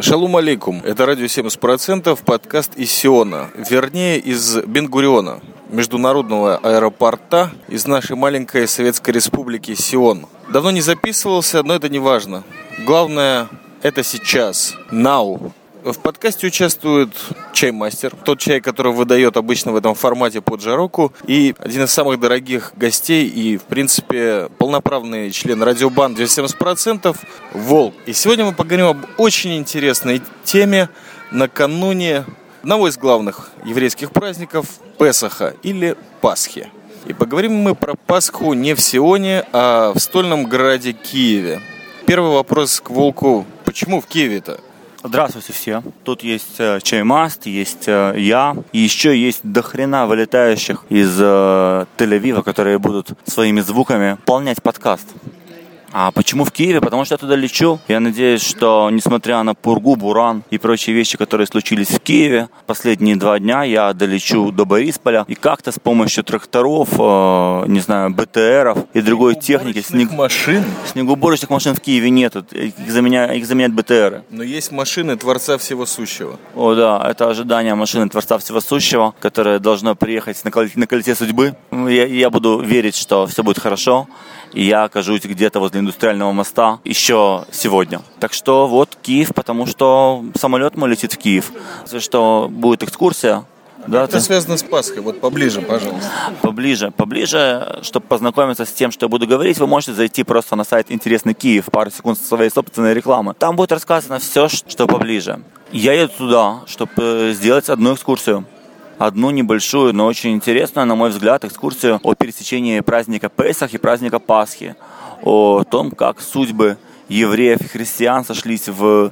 Шалом алейкум. Это радио 70%, подкаст из Сиона. Вернее, из Бен-Гуриона, международного аэропорта, из нашей маленькой советской республики Сион. Давно не записывался, но это не важно. Главное, это сейчас. Now. В подкасте участвует чаймастер, тот чай, который выдает обычно в этом формате под жароку, и один из самых дорогих гостей и, в принципе, полноправный член радиобанды 70% Волк. И сегодня мы поговорим об очень интересной теме накануне одного из главных еврейских праздников Песаха или Пасхи. И поговорим мы про Пасху не в Сионе, а в стольном городе Киеве. Первый вопрос к Волку. Почему в Киеве-то? Здравствуйте все. Тут есть чаймаст, есть я. И еще есть дохрена вылетающих из Тель-Авива, которые будут своими звуками выполнять подкаст. А почему в Киеве? Потому что я туда лечу. Я надеюсь, что несмотря на пургу, буран и прочие вещи, которые случились в Киеве, последние 2 дня я долечу до Борисполя. И как-то с помощью тракторов, не знаю, БТРов и другой техники. Снегоуборочных машин в Киеве нет. Их заменяют БТРы. Но есть машины Творца Всего Сущего. О да, это ожидание машины Творца Всего Сущего, которая должна приехать на колесе судьбы. Я буду верить, что все будет хорошо. И я окажусь где-то возле Индустриального моста еще сегодня. Так что вот Киев, потому что самолет мой летит в Киев. Если что, будет экскурсия. Да, это связано с Пасхой. Вот поближе, пожалуйста. Поближе, чтобы познакомиться с тем, что я буду говорить, вы можете зайти просто на сайт «Интересный Киев», пару секунд своей собственной рекламы. Там будет рассказано все, что поближе. Я еду туда, чтобы сделать одну экскурсию. Одну небольшую, но очень интересную, на мой взгляд, экскурсию о пересечении праздника Песах и праздника Пасхи. О том, как судьбы евреев и христиан сошлись в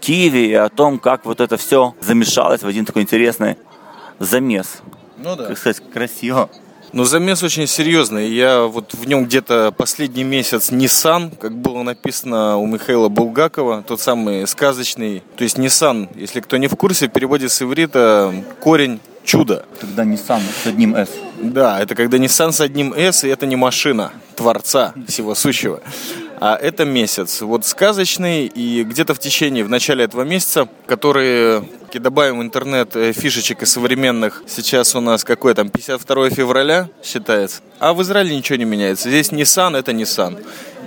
Киеве, и о том, как вот это все замешалось в один такой интересный замес. Ну да. Как сказать, красиво. Но замес очень серьезный. Я вот в нем где-то последний месяц Ниссан, как было написано у Михаила Булгакова, тот самый сказочный. То есть Ниссан, если кто не в курсе, в переводе с иврита корень чудо. Когда Nissan с одним S. Да, это когда Nissan с одним S, и это не машина Творца Всего Сущего. А это месяц, вот сказочный, и где-то в начале этого месяца, которые, добавим интернет-фишечек и современных, сейчас у нас какой там, 52 февраля считается, а в Израиле ничего не меняется, здесь Nissan — это Nissan,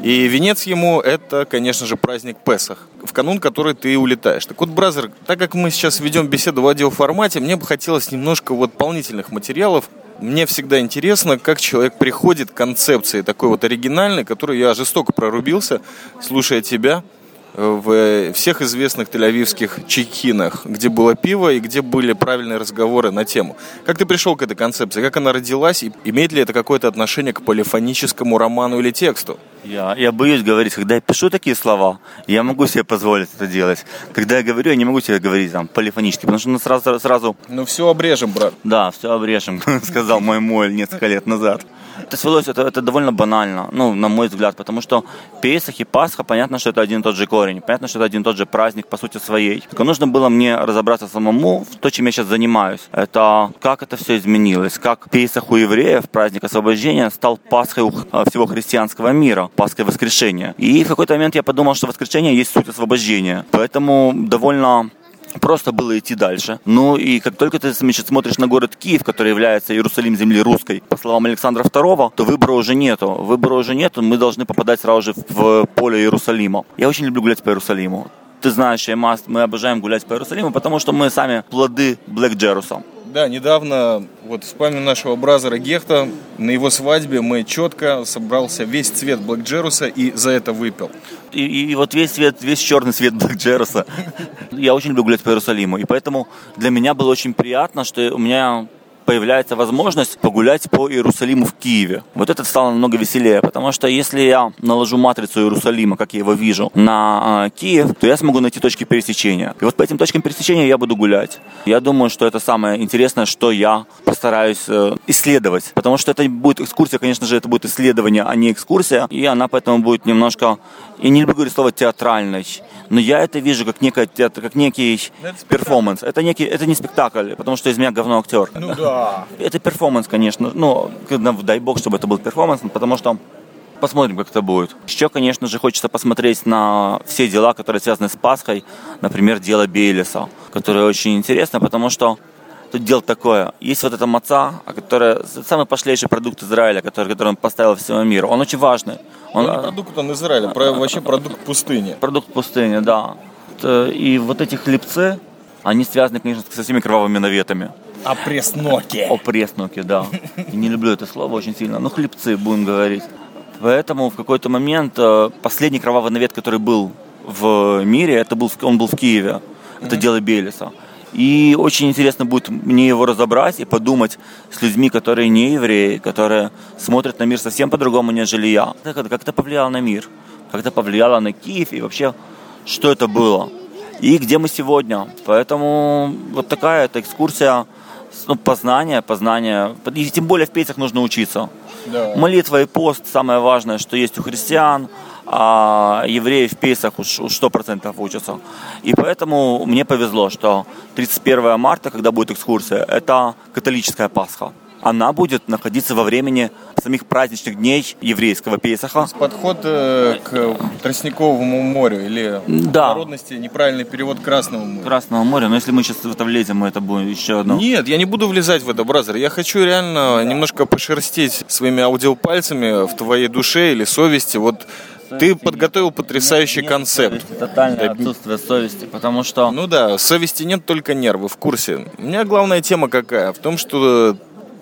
и венец ему — это, конечно же, праздник Песах, в канун который ты улетаешь. Так вот, бразер, так как мы сейчас ведем беседу в аудиоформате, мне бы хотелось немножко вот дополнительных материалов. Мне всегда интересно, как человек приходит к концепции такой вот оригинальной, которую я жестоко прорубился, слушая тебя в всех известных тель-авивских чайхинах, где было пиво и где были правильные разговоры на тему. Как ты пришел к этой концепции? Как она родилась? И имеет ли это какое-то отношение к полифоническому роману или тексту? Я боюсь говорить, когда я пишу такие слова, я могу себе позволить это делать. Когда я говорю, я не могу себе говорить там полифонически, потому что сразу... Ну все обрежем, брат. Да, все обрежем, сказал мой Моэль несколько лет назад. Это свелось, это довольно банально, ну, на мой взгляд, потому что Песах и Пасха, понятно, что это один и тот же корень, понятно, что это один и тот же праздник, по сути, своей. Только нужно было мне разобраться самому в то, чем я сейчас занимаюсь. Это как это все изменилось, как Песах у евреев, праздник освобождения, стал Пасхой у всего христианского мира, Пасхой воскрешения. И в какой-то момент я подумал, что воскрешение есть суть освобождения, поэтому довольно... Просто было идти дальше. Ну и как только ты смотришь на город Киев, который является Иерусалим земли русской, по словам Александра II, то выбора уже нету, мы должны попадать сразу же в поле Иерусалима. Я очень люблю гулять по Иерусалиму. Ты знаешь, мы обожаем гулять по Иерусалиму, потому что мы сами плоды Блэк Джеруса. Да, недавно, вот в память нашего бразера Гехта, на его свадьбе мы четко собрался весь цвет Блэк Джеруса и за это выпил. И вот весь черный цвет Блэк Джеруса. Я очень люблю гулять по Иерусалиму, и поэтому для меня было очень приятно, что у меня... появляется возможность погулять по Иерусалиму в Киеве. Вот это стало намного веселее, потому что если я наложу матрицу Иерусалима, как я его вижу, на Киев, то я смогу найти точки пересечения. И вот по этим точкам пересечения я буду гулять. Я думаю, что это самое интересное, что я постараюсь исследовать, потому что это будет экскурсия, конечно же, это будет исследование, а не экскурсия, и она поэтому будет немножко, я не люблю говорить слово театральной, но я это вижу как, как некий перформанс. Это не спектакль, потому что из меня говно актер. Ну да. Это перформанс, конечно. Ну, дай бог, чтобы это был перформанс, потому что Посмотрим, как это будет. Еще, конечно же, хочется посмотреть на все дела, которые связаны с Пасхой. Например, дело Бейлиса, которое очень интересно, потому что тут дело такое. Есть вот эта маца, которая самый пошлейший продукт Израиля, который он поставил всему миру. Он очень важный. Он не продукт он Израиля, вообще продукт пустыни. Продукт пустыни, да. И вот эти хлебцы, они связаны, конечно, со всеми кровавыми наветами. Опресноки, да. Я не люблю это слово очень сильно. Ну, хлебцы, будем говорить. Поэтому в какой-то момент последний кровавый навет, который был в мире, он был в Киеве. Это дело Бейлиса. И очень интересно будет мне его разобрать и подумать с людьми, которые не евреи, которые смотрят на мир совсем по-другому, нежели я. Как это повлияло на мир, как это повлияло на Киев и вообще, что это было. И где мы сегодня. Поэтому вот такая эта экскурсия, познание. И тем более в песнях нужно учиться. Да. Молитва и пост – самое важное, что есть у христиан. А евреи в Пейсах уж 100% учатся. И поэтому мне повезло, что 31 марта, когда будет экскурсия, это католическая Пасха. Она будет находиться во времени самих праздничных дней еврейского Пейсаха. Подход к Тростниковому морю или да. В народности неправильный перевод Красному морю. Красному морю, но если мы сейчас в это влезем, мы это будем еще одно. Нет, я не буду влезать в это, бразер. Я хочу реально немножко пошерстить своими аудиопальцами в твоей душе или совести. Вот ты подготовил потрясающий концепт. Совести, тотальное отсутствие совести, потому что... Ну да, совести нет, только нервы, в курсе. У меня главная тема какая? В том, что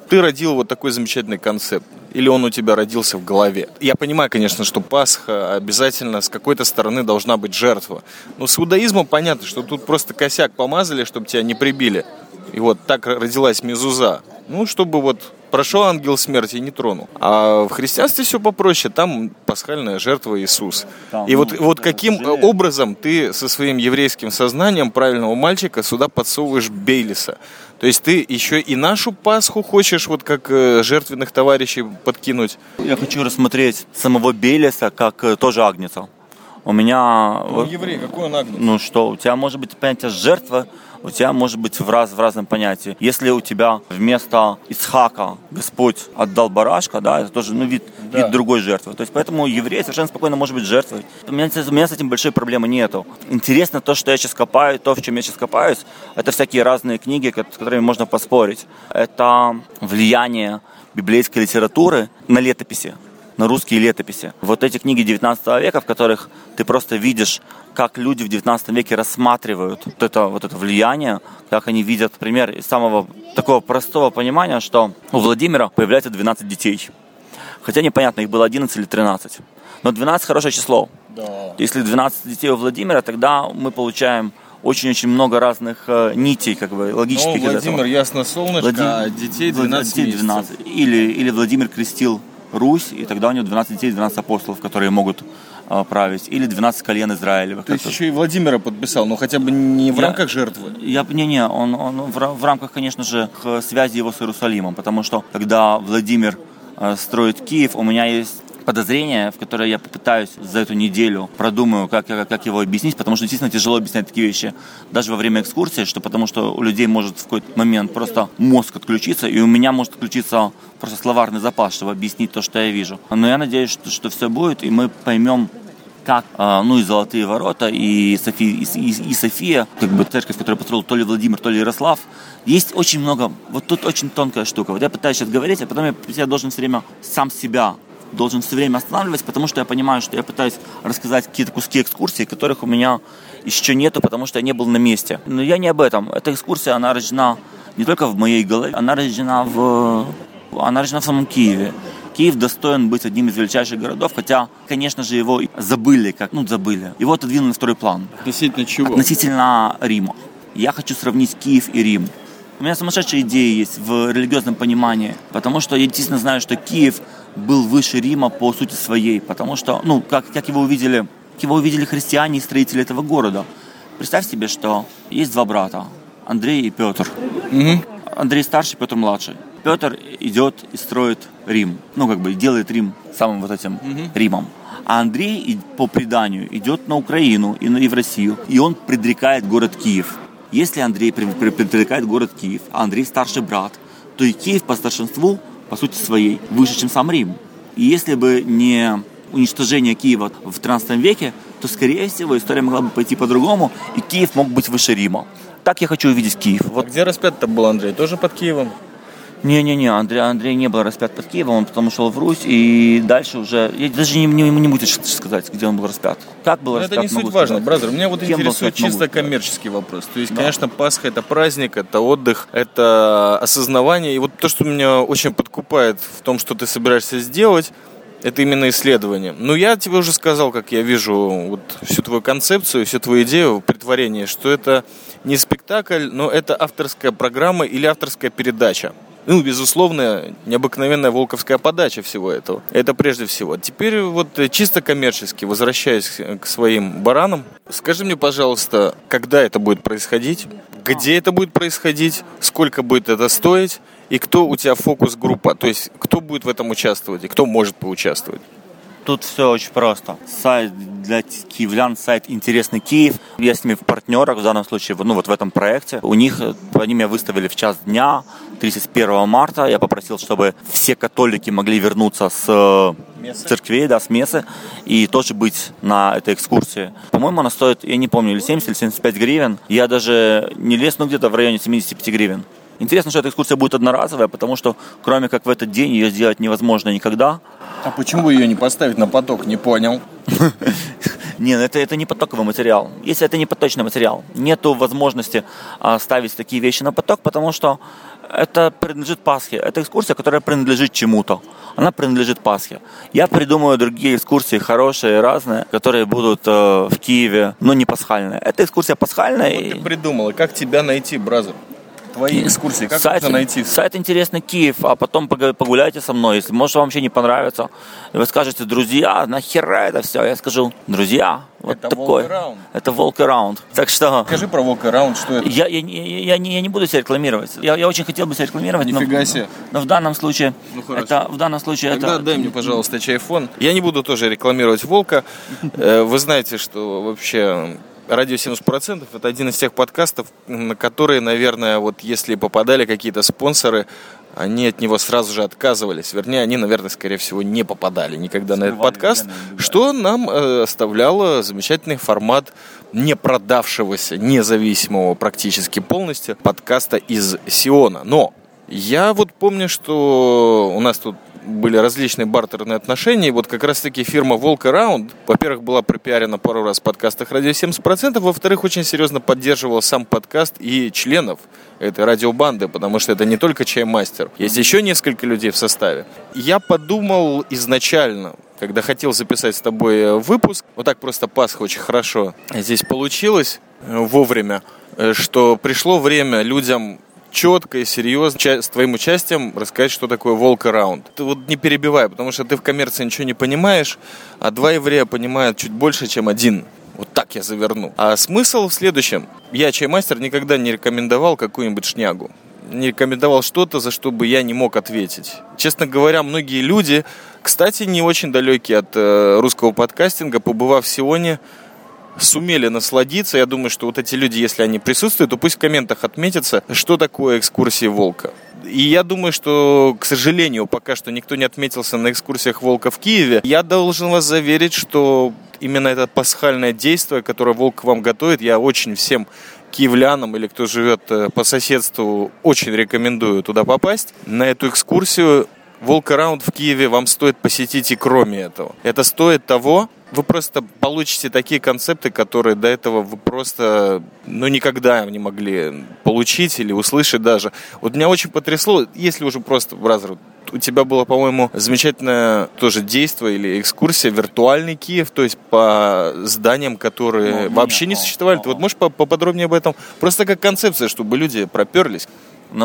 ты родил вот такой замечательный концепт. Или он у тебя родился в голове? Я понимаю, конечно, что Пасха обязательно с какой-то стороны должна быть жертва. Но с иудаизмом понятно, что тут просто косяк помазали, чтобы тебя не прибили. И вот так родилась мезуза. Ну, чтобы вот... Прошел ангел смерти и не тронул. А в христианстве все попроще. Там пасхальная жертва Иисус. И вот каким образом ты со своим еврейским сознанием правильного мальчика сюда подсовываешь Бейлиса? То есть ты еще и нашу Пасху хочешь вот как жертвенных товарищей подкинуть? Я хочу рассмотреть самого Бейлиса как тоже агнеца. У меня... еврей, какой он агнец? Ну что, у тебя может быть понятие жертва. У тебя может быть в разном понятии. Если у тебя вместо Исхака Господь отдал барашка, да, это тоже вид другой жертвы. То есть поэтому еврей совершенно спокойно может быть жертвой. У меня с этим большой проблемы нету. Интересно то, что я сейчас копаю, то, в чем я сейчас копаюсь, это всякие разные книги, с которыми можно поспорить. Это влияние библейской литературы на летописи, на русские летописи. Вот эти книги 19 века, в которых ты просто видишь, как люди в 19 веке рассматривают вот это влияние, как они видят, пример из самого такого простого понимания, что у Владимира появляется 12 детей. Хотя непонятно, их было 11 или 13. Но 12 хорошее число. Да. Если 12 детей у Владимира, тогда мы получаем очень-очень много разных нитей, логических. Ну, Владимир ясно солнышко, а детей 12. Или Владимир крестил Русь, и тогда у него 12 детей, 12 апостолов, которые могут править, или 12 колен Израилевых. То есть еще и Владимира подписал, но хотя бы не в рамках жертвы? Он в рамках, конечно же, связи его с Иерусалимом, потому что, когда Владимир строит Киев, у меня есть подозрение, в которое я попытаюсь за эту неделю продумаю, как его объяснить, потому что, действительно, тяжело объяснять такие вещи даже во время экскурсии, потому что у людей может в какой-то момент просто мозг отключиться, и у меня может отключиться просто словарный запас, чтобы объяснить то, что я вижу. Но я надеюсь, что все будет, и мы поймем, как, и Золотые ворота, и София, церковь, которую построил то ли Владимир, то ли Ярослав. Есть очень много, вот тут очень тонкая штука. Вот я пытаюсь сейчас говорить, а потом я должен все время сам себя должен все время останавливать, потому что я понимаю, что я пытаюсь рассказать какие-то куски экскурсии, которых у меня еще нету, потому что я не был на месте. Но я не об этом. Эта экскурсия, она рождена не только в моей голове, она рождена в самом Киеве. Киев достоин быть одним из величайших городов, хотя, конечно же, его забыли, Его отодвинули на второй план. Относительно чего? Относительно Рима. Я хочу сравнить Киев и Рим. У меня сумасшедшие идеи есть в религиозном понимании, потому что я действительно знаю, что Киев был выше Рима по сути своей, потому что, как его увидели христиане и строители этого города. Представь себе, что есть два брата, Андрей и Петр. Mm-hmm. Андрей старший, Петр младший. Петр идет и строит Рим, делает Рим самым Римом. А Андрей по преданию идет на Украину и в Россию, и он предрекает город Киев. Если Андрей предрекает город Киев, а Андрей старший брат, то и Киев по старшинству, по сути своей, выше, чем сам Рим. И если бы не уничтожение Киева в 13 веке, то, скорее всего, история могла бы пойти по-другому, и Киев мог быть выше Рима. Так я хочу увидеть Киев. Вот. А где распят-то был Андрей? Тоже под Киевом? Не-не-не, Андрей не был распят под Киевом, он потом ушел в Русь, и дальше уже... Я даже не могу сказать, где он был распят. Как был распят, это не суть важно, бразер. Меня вот интересует чисто коммерческий вопрос. То есть, да, конечно, Пасха – это праздник, это отдых, это осознавание. И вот то, что меня очень подкупает в том, что ты собираешься сделать, это именно исследование. Но я тебе уже сказал, как я вижу вот всю твою концепцию, всю твою идею притворения, что это не спектакль, но это авторская программа или авторская передача. Ну, безусловно, необыкновенная волковская подача всего этого. Это прежде всего. Теперь вот чисто коммерчески, возвращаясь к своим баранам, скажи мне, пожалуйста, когда это будет происходить, где это будет происходить, сколько будет это стоить, и кто у тебя фокус-группа, то есть кто будет в этом участвовать и кто может поучаствовать? Тут все очень просто. Сайт для киевлян, сайт «Интересный Киев». Я с ними в партнерах, в данном случае, ну вот в этом проекте. У них, они меня выставили в час дня, 31 марта. Я попросил, чтобы все католики могли вернуться с церквей, да, с мессы, и тоже быть на этой экскурсии. По-моему, она стоит, я не помню, или 70, или 75 гривен. Я даже не лез, но где-то в районе 75 гривен. Интересно, что эта экскурсия будет одноразовая, потому что, кроме как в этот день, ее сделать невозможно никогда. А почему ее не поставить на поток, не понял? Не, это не потоковый материал. Если это не поточный материал, нету возможности ставить такие вещи на поток, потому что это принадлежит Пасхе. Это экскурсия, которая принадлежит чему-то. Она принадлежит Пасхе. Я придумаю другие экскурсии, хорошие, разные, которые будут в Киеве, но не пасхальные. Эта экскурсия пасхальная. Вот ты придумала, как тебя найти, бразер? Твои экскурсии, как сайт, это найти? Сайт «Интересный Киев», а потом погуляйте со мной. Если, может, вам вообще не понравится, вы скажете: друзья, нахера это все? Я скажу: друзья, вот это такой. VolkAround. Это VolkAround. Так что... Скажи про VolkAround, что это? Я не буду себя рекламировать. Я очень хотел бы себя рекламировать. Нифига себе. Но в данном случае... Ну, хорошо. Тогда дай мне, пожалуйста, чайфон. Я не буду тоже рекламировать Волка. Вы знаете, что вообще... Радио 70% – это один из тех подкастов, на которые, наверное, вот если попадали какие-то спонсоры, они от него сразу же отказывались. Вернее, они, наверное, скорее всего, не попадали никогда на этот подкаст, что нам оставляло замечательный формат не продавшегося, независимого практически полностью подкаста из Сиона. Но я вот помню, что у нас тут были различные бартерные отношения. И вот как раз-таки фирма VolkAround, во-первых, была пропиарена пару раз в подкастах «Радио 70%», во-вторых, очень серьезно поддерживала сам подкаст и членов этой радиобанды, потому что это не только «Чаймастер». Есть еще несколько людей в составе. Я подумал изначально, когда хотел записать с тобой выпуск, вот так просто Пасха очень хорошо здесь получилось вовремя, что пришло время людям... четко и серьезно с твоим участием рассказать, что такое VolkAround. Ты вот не перебивай, потому что ты в коммерции ничего не понимаешь, а два еврея понимают чуть больше, чем один. Вот так я заверну. А смысл в следующем. Я, чаймастер, никогда не рекомендовал какую-нибудь шнягу. Не рекомендовал что-то, за что бы я не мог ответить. Честно говоря, многие люди, кстати, не очень далекие от русского подкастинга, побывав в Сионе, сумели насладиться. Я думаю, что вот эти люди, если они присутствуют, то пусть в комментах отметятся, что такое экскурсии Волка. И я думаю, что, к сожалению, пока что никто не отметился на экскурсиях Волка в Киеве. Я должен вас заверить, что именно это пасхальное действие, которое Волк вам готовит, я очень всем киевлянам или кто живет по соседству, очень рекомендую туда попасть. На эту экскурсию VolkAround в Киеве вам стоит посетить и кроме этого. Это стоит того, вы просто получите такие концепты, которые до этого вы просто никогда не могли получить или услышать даже. Вот меня очень потрясло, если уже просто, бразер, у тебя было, по-моему, замечательное тоже действие или экскурсия «Виртуальный Киев», то есть по зданиям, которые вообще не существовали. Ты вот можешь поподробнее об этом? Просто как концепция, чтобы люди проперлись.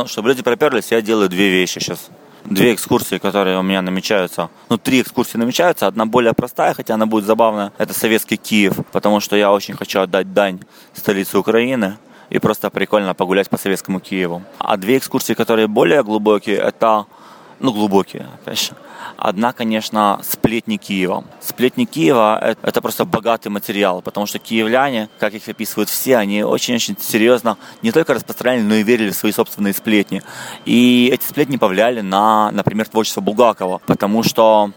Чтобы люди проперлись, я делаю две вещи сейчас. Две экскурсии, которые у меня намечаются. Три экскурсии намечаются. Одна более простая, хотя она будет забавная. Это советский Киев, потому что я очень хочу отдать дань столице Украины и просто прикольно погулять по советскому Киеву. А две экскурсии, которые более глубокие, это... глубокие, опять же. Одна, конечно, сплетни Киева. Сплетни Киева – это просто богатый материал, потому что киевляне, как их описывают все, они очень-очень серьезно не только распространяли, но и верили в свои собственные сплетни. И эти сплетни повлияли на, например, творчество Булгакова, потому что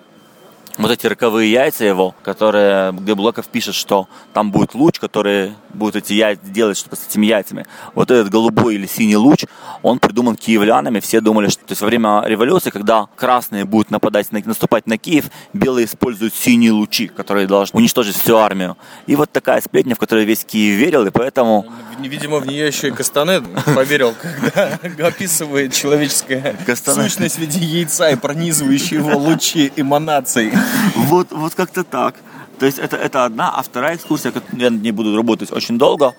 вот эти роковые яйца его, которые, где Булгаков пишет, что там будет луч, который будет эти яйца делать что-то с этими яйцами. Вот этот голубой или синий луч, он придуман киевлянами. Все думали, что то есть во время революции, когда красные будут наступать на Киев, белые используют синие лучи, которые должны уничтожить всю армию. И вот такая сплетня, в которую весь Киев верил, и поэтому... Видимо, в нее еще и Кастанеда поверил, когда описывает человеческая сущность в виде яйца и пронизывающие его лучи эманаций. Вот как-то так. То есть это одна, а вторая экскурсия, я над ней буду работать очень долго,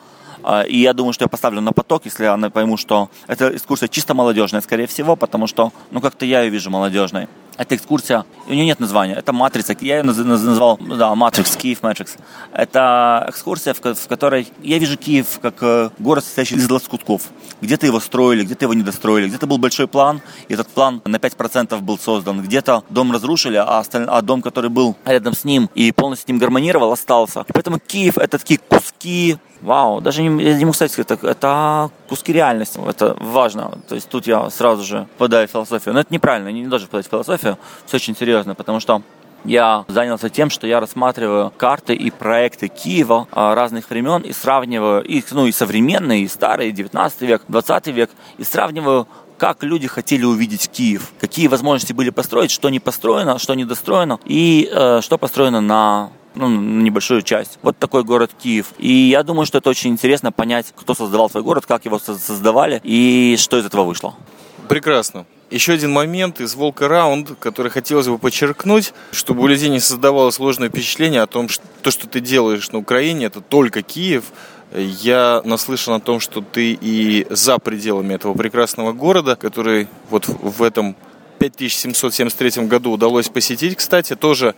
и я думаю, что я поставлю на поток, если я пойму, что эта экскурсия чисто молодежная, скорее всего, потому что, как-то я ее вижу молодежной. Эта экскурсия, у нее нет названия, это «Матрица», я ее назвал, «Матрикс», «Киев Матрикс». Это экскурсия, в которой я вижу Киев как город, состоящий из лоскутков. Где-то его строили, где-то его не достроили, где-то был большой план, и этот план на 5% был создан. Где-то дом разрушили, а дом, который был рядом с ним и полностью с ним гармонировал, остался. И поэтому Киев — это такие куски, даже я не могу сказать, это куски реальности, это важно. То есть тут я сразу же впадаю в философию, но это неправильно, я не должен впадать в философию. Все очень серьезно, потому что я занялся тем, что я рассматриваю карты и проекты Киева разных времен и сравниваю их, и современные, и старые, 19 век, 20 век, и сравниваю, как люди хотели увидеть Киев, какие возможности были построить, что не построено, что не достроено и что построено на... небольшую часть. Вот такой город Киев. И я думаю, что это очень интересно понять, кто создавал свой город, как его создавали и что из этого вышло. Прекрасно. Еще один момент из VolkAround, который хотелось бы подчеркнуть, чтобы у людей не создавалось сложное впечатление о том, что то, что ты делаешь на Украине, это только Киев. Я наслышан о том, что ты и за пределами этого прекрасного города, который вот в этом 5773 году удалось посетить, кстати, тоже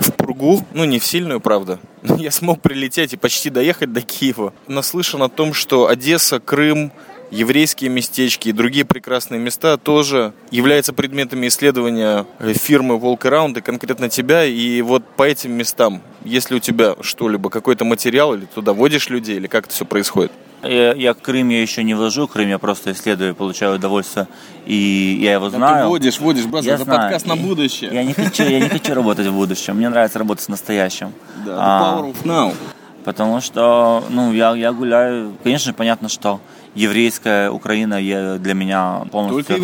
в пургу, не в сильную, правда. Я смог прилететь и почти доехать до Киева. Наслышан о том, что Одесса, Крым, еврейские местечки и другие прекрасные места тоже являются предметами исследования фирмы VolkAround и конкретно тебя. И вот по этим местам, есть ли у тебя что-либо, какой-то материал, или туда водишь людей, или как это все происходит? Я Крым я еще не вожу, Крым я просто исследую, получаю удовольствие, и я его знаю. Ты водишь, база, это знаю. Подкаст на будущее. Я не хочу работать в будущем, мне нравится работать с настоящим. Да, the power of now. Потому что, я гуляю, конечно, понятно, что еврейская Украина для меня полностью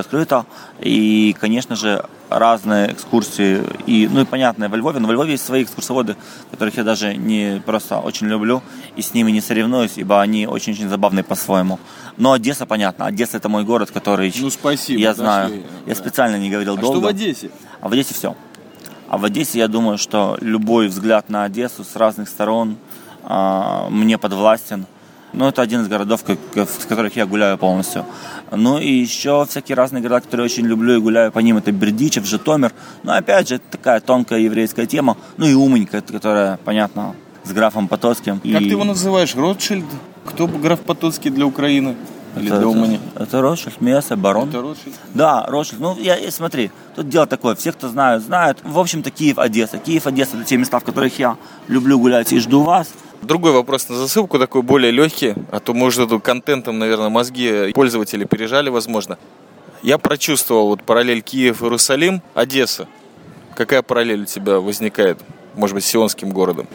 открыта. И, конечно же, разные экскурсии. И понятно, во Львове. Но во Львове есть свои экскурсоводы, которых я даже не просто очень люблю. И с ними не соревнуюсь, ибо они очень-очень забавные по-своему. Но Одесса, понятно. Одесса – это мой город, который спасибо, я знаю. Я специально не говорил долго. А что в Одессе? А в Одессе все. А в Одессе, я думаю, что любой взгляд на Одессу с разных сторон мне подвластен. Это один из городов, в которых я гуляю полностью. И еще всякие разные города, которые я очень люблю и гуляю по ним. Это Бердичев, Житомир. Опять же, это такая тонкая еврейская тема. И Уманька, которая, понятно, с графом Потоцким. Как ты его называешь? Ротшильд? Кто граф Потоцкий для Украины? Или для Умани? Это Ротшильд, Месса, барон. Это Ротшильд? Да, Ротшильд. Смотри, тут дело такое. Все, кто знают. В общем-то, Киев-Одесса. Киев-Одесса – это те места, в которых я люблю гулять и жду вас. Другой вопрос на засыпку, такой более легкий, а то, может, контентом, наверное, мозги пользователей пережали, возможно. Я прочувствовал параллель Киев-Иерусалим, Одесса. Какая параллель у тебя возникает, может быть, с сионским городом?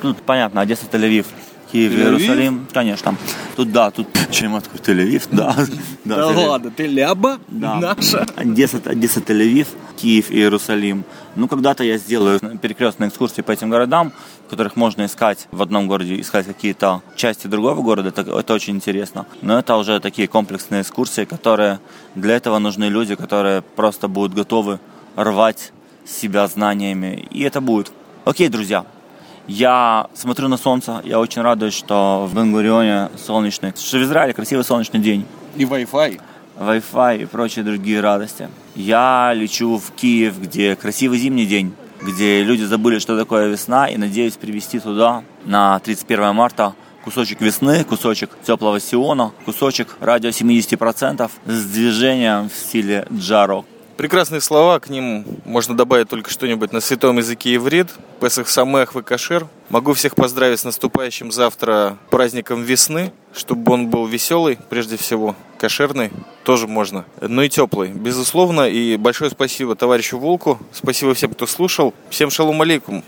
Тут понятно, Одесса, Тель-Авив. Киев, Иерусалим, конечно. Тут Черематку, Тель-Авив, да. Да ладно, Тель-Аба наша. Одесса, Тель-Авив, Киев, Иерусалим. Когда-то я сделаю перекрестные экскурсии по этим городам, в которых можно искать в одном городе, искать какие-то части другого города. Это очень интересно. Но это уже такие комплексные экскурсии, которые для этого нужны люди, которые просто будут готовы рвать себя знаниями. И это будет. Окей, друзья. Я смотрю на солнце, я очень радуюсь, что в Бен-Гурионе солнечный, что в Израиле красивый солнечный день. И Wi-Fi и прочие другие радости. Я лечу в Киев, где красивый зимний день, где люди забыли, что такое весна, и надеюсь привезти туда на 31 марта кусочек весны, кусочек теплого Сиона, кусочек радио 70% с движением в стиле джарок. Прекрасные слова, к ним можно добавить только что-нибудь на святом языке иврит. Песах самех векашер. Могу всех поздравить с наступающим завтра праздником весны, чтобы он был веселый, прежде всего, кошерный, тоже можно, но и теплый, безусловно. И большое спасибо товарищу Волку, спасибо всем, кто слушал. Всем шалом алейкум.